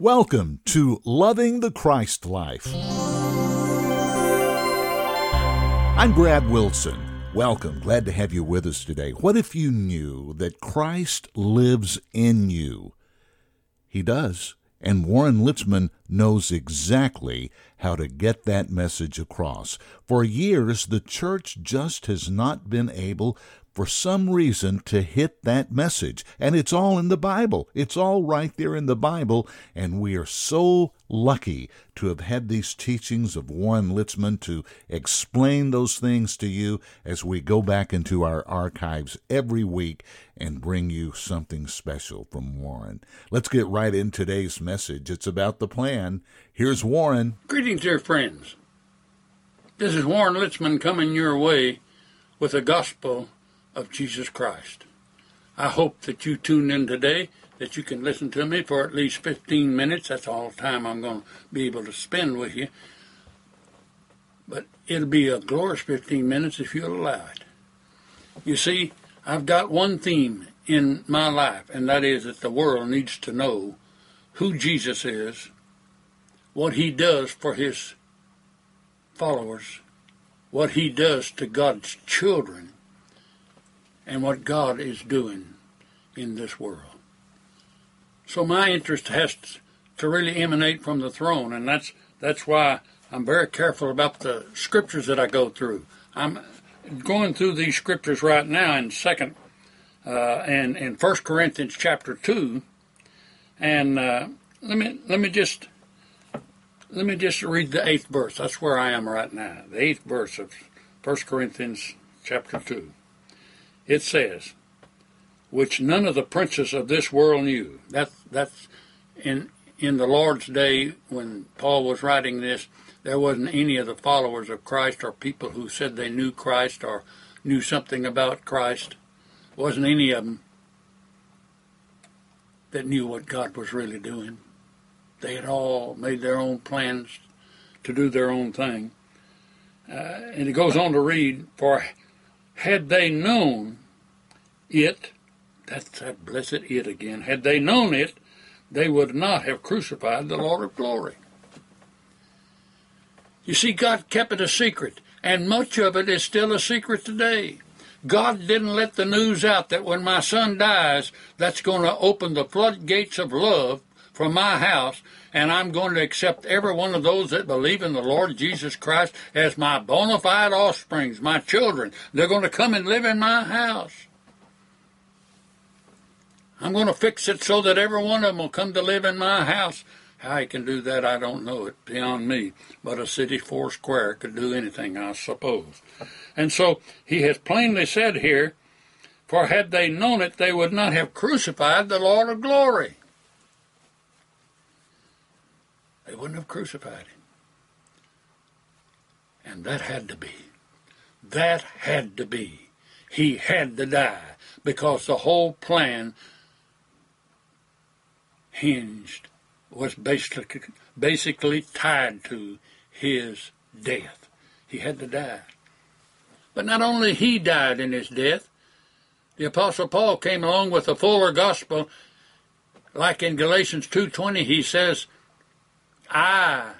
Welcome to Loving the Christ Life. I'm Brad Wilson. Welcome. Glad to have you with us today. What if you knew that Christ lives in you? He does. And Warren Litzman knows exactly how to get that message across. For years, the church just has not been able, for some reason, to hit that message. And it's all in the Bible. It's all right there in the Bible. And we are so lucky to have had these teachings of Warren Litzman to explain those things to you as we go back into our archives every week and bring you something special from Warren. Let's get right in today's message. It's about the plan. Here's Warren. Greetings, dear friends. This is Warren Litzman coming your way with the gospel of Jesus Christ. I hope that you tune in today, that you can listen to me for at least 15 minutes. That's all the time I'm going to be able to spend with you. But it'll be a glorious 15 minutes if you'll allow it. You see, I've got one theme in my life, and that is that the world needs to know who Jesus is, what he does for his followers, what he does to God's children, and what God is doing in this world. So my interest has to really emanate from the throne, and that's why I'm very careful about the scriptures that I go through. I'm going through these scriptures right now in First Corinthians chapter 2, and let me just read the 8th verse. That's where I am right now. The 8th verse of 1 Corinthians chapter 2. It says, which none of the princes of this world knew. That's in the Lord's day when Paul was writing this, there wasn't any of the followers of Christ or people who said they knew Christ or knew something about Christ. Wasn't any of them that knew what God was really doing. They had all made their own plans to do their own thing. And it goes on to read, for had they known it, that's that blessed it again, had they known it, they would not have crucified the Lord of glory. You see, God kept it a secret, and much of it is still a secret today. God didn't let the news out that when my son dies, that's going to open the floodgates of love from my house, and I'm going to accept every one of those that believe in the Lord Jesus Christ as my bona fide offsprings, my children. They're going to come and live in my house. I'm going to fix it so that every one of them will come to live in my house. How he can do that, I don't know. It's beyond me. But a city 4 square could do anything, I suppose. And so he has plainly said here, for had they known it, they would not have crucified the Lord of glory. They wouldn't have crucified him. And that had to be. That had to be. He had to die because the whole plan was basically tied to his death. He had to die. But not only he died in his death, the Apostle Paul came along with a fuller gospel. Like in Galatians 2:20, he says, I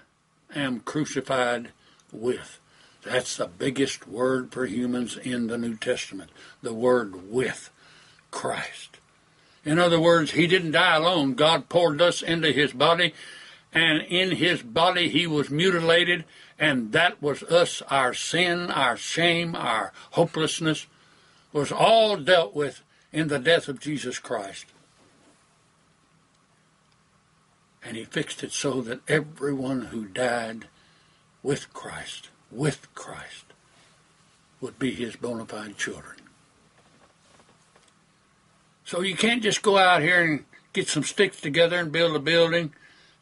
am crucified with. That's the biggest word for humans in the New Testament, the word with Christ. In other words, he didn't die alone. God poured us into his body, and in his body he was mutilated, and that was us. Our sin, our shame, our hopelessness was all dealt with in the death of Jesus Christ. And he fixed it so that everyone who died with Christ, would be his bona fide children. So you can't just go out here and get some sticks together and build a building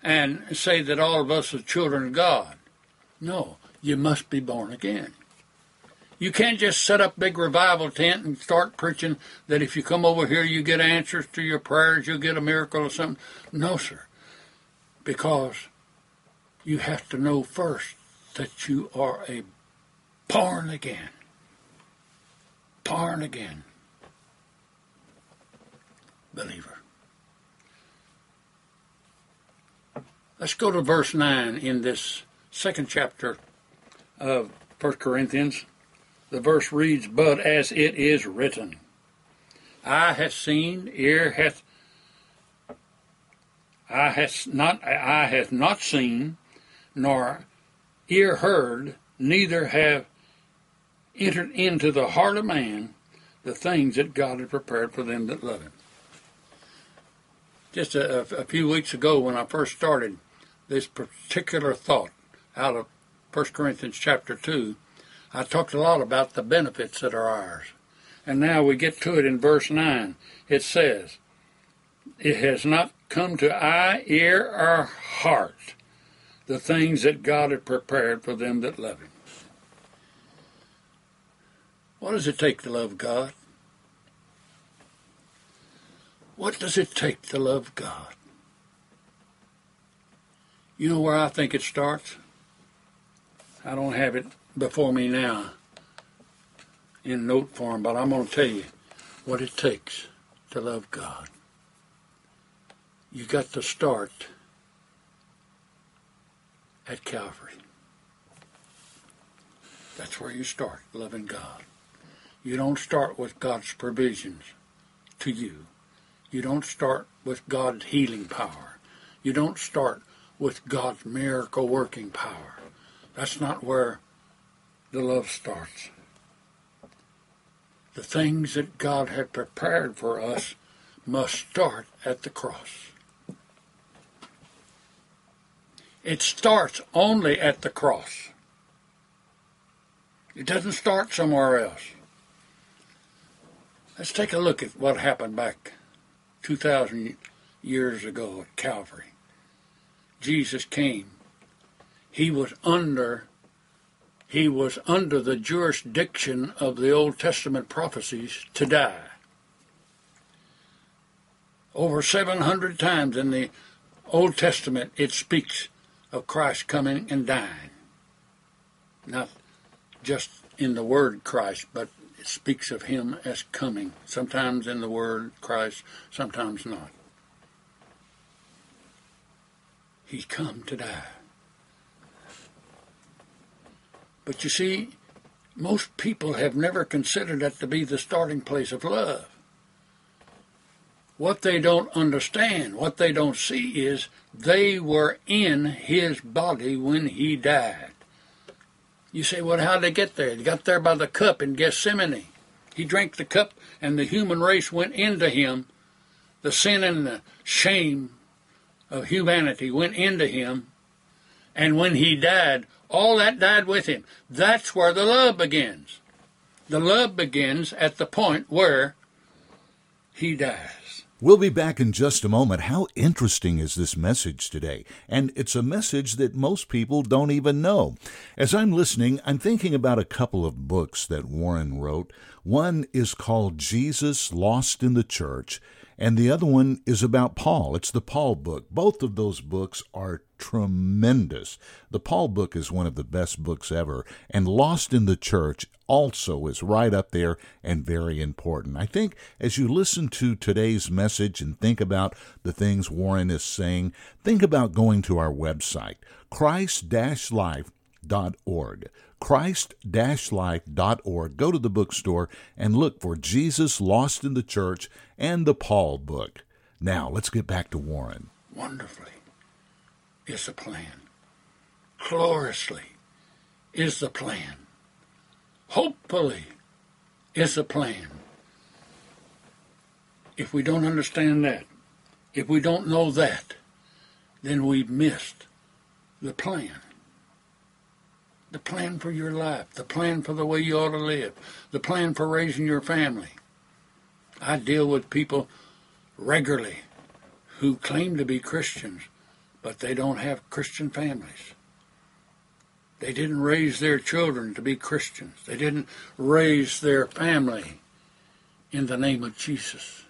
and say that all of us are children of God. No, you must be born again. You can't just set up a big revival tent and start preaching that if you come over here you get answers to your prayers, you'll get a miracle or something. No, sir. Because you have to know first that you are a born again believer. Let's go to verse 9 in this second chapter of 1 Corinthians. The verse reads, "But as it is written, eye hath seen, eye hath not seen, nor ear heard, neither have entered into the heart of man the things that God had prepared for them that love him." Just a few weeks ago when I first started this particular thought out of 1 Corinthians chapter 2, I talked a lot about the benefits that are ours. And now we get to it in verse 9. It says, "It has not come to eye, ear, or heart the things that God had prepared for them that love him." What does it take to love God? What does it take to love God? You know where I think it starts? I don't have it before me now in note form, but I'm going to tell you what it takes to love God. You got to start at Calvary. That's where you start loving God. You don't start with God's provisions to you. You don't start with God's healing power. You don't start with God's miracle working power. That's not where the love starts. The things that God had prepared for us must start at the cross. It starts only at the cross. It doesn't start somewhere else. Let's take a look at what happened back 2,000 years ago at Calvary. Jesus came. He was under the jurisdiction of the Old Testament prophecies to die. Over 700 times in the Old Testament it speaks of Christ coming and dying. Not just in the word Christ, but it speaks of him as coming, sometimes in the word Christ, sometimes not. He's come to die. But you see, most people have never considered that to be the starting place of love. What they don't understand, what they don't see is they were in his body when he died. You say, well, how'd they get there? They got there by the cup in Gethsemane. He drank the cup and the human race went into him. The sin and the shame of humanity went into him. And when he died, all that died with him. That's where the love begins. The love begins at the point where he dies. We'll be back in just a moment. How interesting is this message today? And it's a message that most people don't even know. As I'm listening, I'm thinking about a couple of books that Warren wrote. One is called Jesus Lost in the Church, and the other one is about Paul. It's the Paul book. Both of those books are tremendous. The Paul book is one of the best books ever, and Lost in the Church also is right up there and very important. I think as you listen to today's message and think about the things Warren is saying, think about going to our website, christ-life.org. Christ-life.org. Go to the bookstore and look for Jesus Lost in the Church and the Paul book. Now, let's get back to Warren. Wonderfully is the plan. Gloriously is the plan. Hopefully is the plan. If we don't understand that, if we don't know that, then we've missed the plan. The plan for your life, the plan for the way you ought to live, the plan for raising your family. I deal with people regularly who claim to be Christians, but they don't have Christian families. They didn't raise their children to be Christians. They didn't raise their family in the name of Jesus.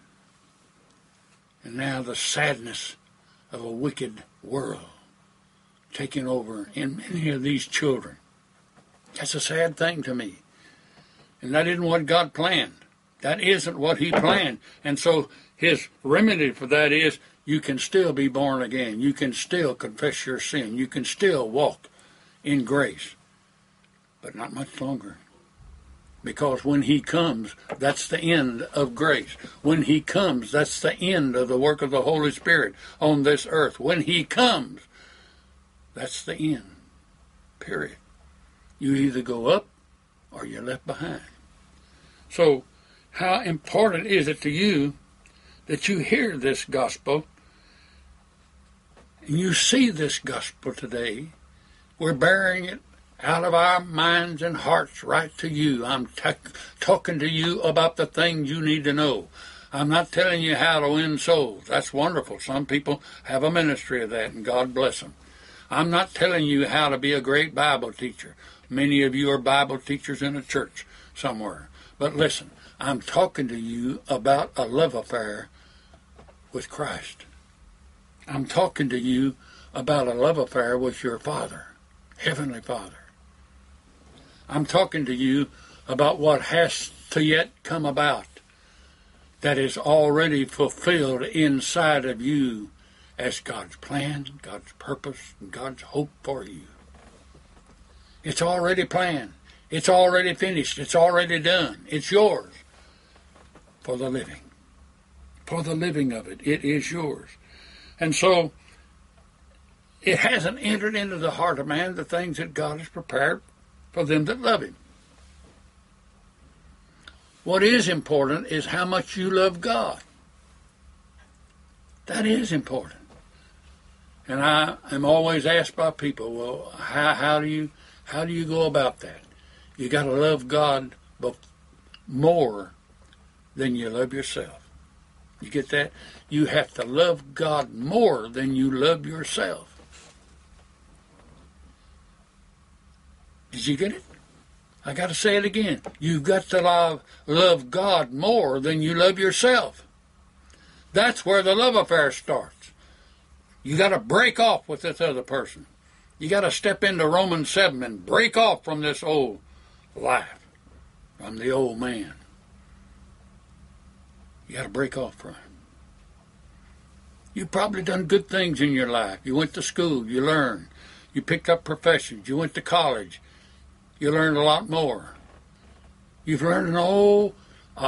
And now the sadness of a wicked world taking over in many of these children. That's a sad thing to me. And that isn't what God planned. That isn't what he planned. And so his remedy for that is you can still be born again. You can still confess your sin. You can still walk in grace, but not much longer. Because when he comes, that's the end of grace. When he comes, that's the end of the work of the Holy Spirit on this earth. When he comes, that's the end. Period. You either go up or you're left behind. So, how important is it to you that you hear this gospel and you see this gospel today? We're bearing it out of our minds and hearts right to you. I'm talking to you about the things you need to know. I'm not telling you how to win souls. That's wonderful. Some people have a ministry of that, and God bless them. I'm not telling you how to be a great Bible teacher. Many of you are Bible teachers in a church somewhere. But listen, I'm talking to you about a love affair with Christ. I'm talking to you about a love affair with your Father, Heavenly Father. I'm talking to you about what has to yet come about that is already fulfilled inside of you as God's plan, God's purpose, and God's hope for you. It's already planned. It's already finished. It's already done. It's yours for the living. For the living of it. It is yours. And so, it hasn't entered into the heart of man the things that God has prepared for them that love him. What is important is how much you love God. That is important. And I am always asked by people, well, how do you go about that? You got to love God more than you love yourself. You get that? You have to love God more than you love yourself. Did you get it? I got to say it again. You've got to love God more than you love yourself. That's where the love affair starts. You got to break off with this other person. You got to step into Romans 7 and break off from this old life, from the old man. You got to break off from him. You've probably done good things in your life. You went to school. You learned. You picked up professions. You went to college. You learned a lot more. You've learned a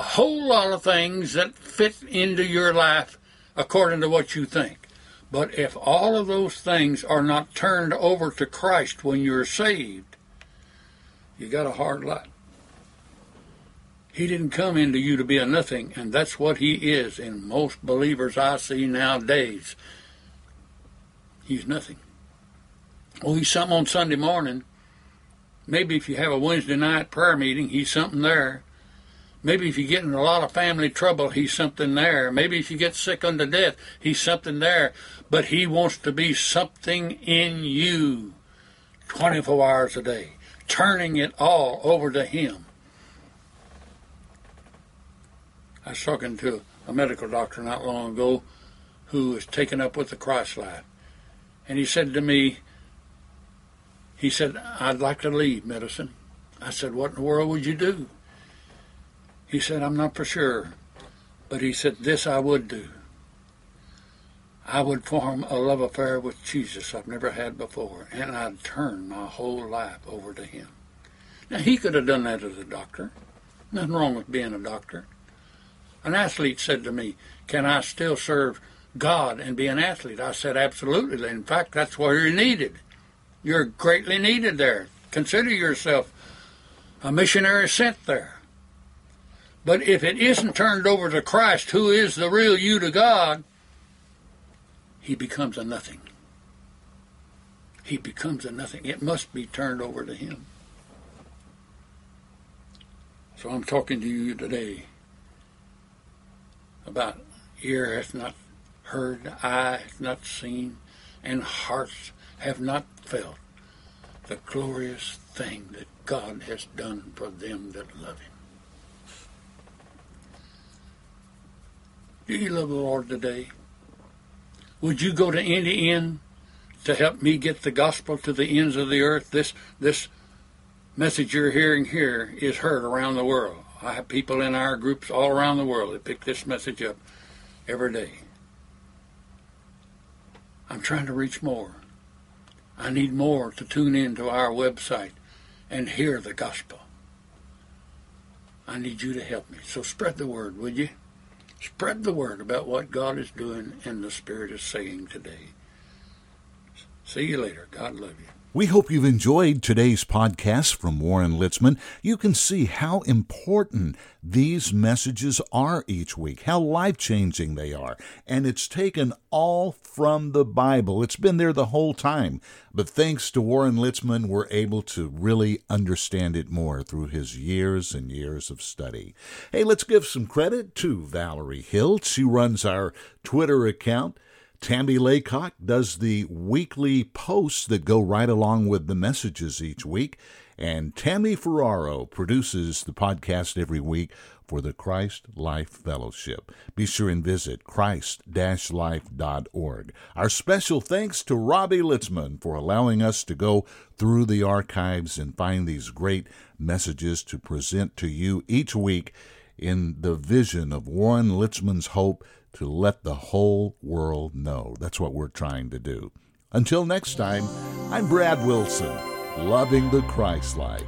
whole lot of things that fit into your life according to what you think. But if all of those things are not turned over to Christ when you're saved, you got a hard lot. He didn't come into you to be a nothing, and that's what he is in most believers I see nowadays. He's nothing. Oh, he's something on Sunday morning. Maybe if you have a Wednesday night prayer meeting, he's something there. Maybe if you get in a lot of family trouble, he's something there. Maybe if you get sick unto death, he's something there. But he wants to be something in you 24 hours a day, turning it all over to him. I was talking to a medical doctor not long ago who was taken up with the Christ life. And he said to me, he said, I'd like to leave medicine. I said, what in the world would you do? He said, I'm not for sure. But he said, this I would do. I would form a love affair with Jesus I've never had before, and I'd turn my whole life over to him. Now, he could have done that as a doctor. Nothing wrong with being a doctor. An athlete said to me, can I still serve God and be an athlete? I said, absolutely. In fact, that's what you're needed. You're greatly needed there. Consider yourself a missionary sent there. But if it isn't turned over to Christ, who is the real you to God, he becomes a nothing. He becomes a nothing. It must be turned over to him. So I'm talking to you today about ear hath not heard, eye hath not seen, and hearts have not felt the glorious thing that God has done for them that love him. Do you love the Lord today? Would you go to any end to help me get the gospel to the ends of the earth? This message you're hearing here is heard around the world. I have people in our groups all around the world that pick this message up every day. I'm trying to reach more. I need more to tune in to our website and hear the gospel. I need you to help me. So spread the word, would you? Spread the word about what God is doing and the Spirit is saying today. See you later. God love you. We hope you've enjoyed today's podcast from Warren Litzman. You can see how important these messages are each week, how life-changing they are. And it's taken all from the Bible. It's been there the whole time. But thanks to Warren Litzman, we're able to really understand it more through his years and years of study. Hey, let's give some credit to Valerie Hilt. She runs our Twitter account. Tammy Laycock does the weekly posts that go right along with the messages each week. And Tammy Ferraro produces the podcast every week for the Christ Life Fellowship. Be sure and visit christ-life.org. Our special thanks to Robbie Litzman for allowing us to go through the archives and find these great messages to present to you each week in the vision of Warren Litzman's hope to let the whole world know. That's what we're trying to do. Until next time, I'm Brad Wilson, loving the Christ life.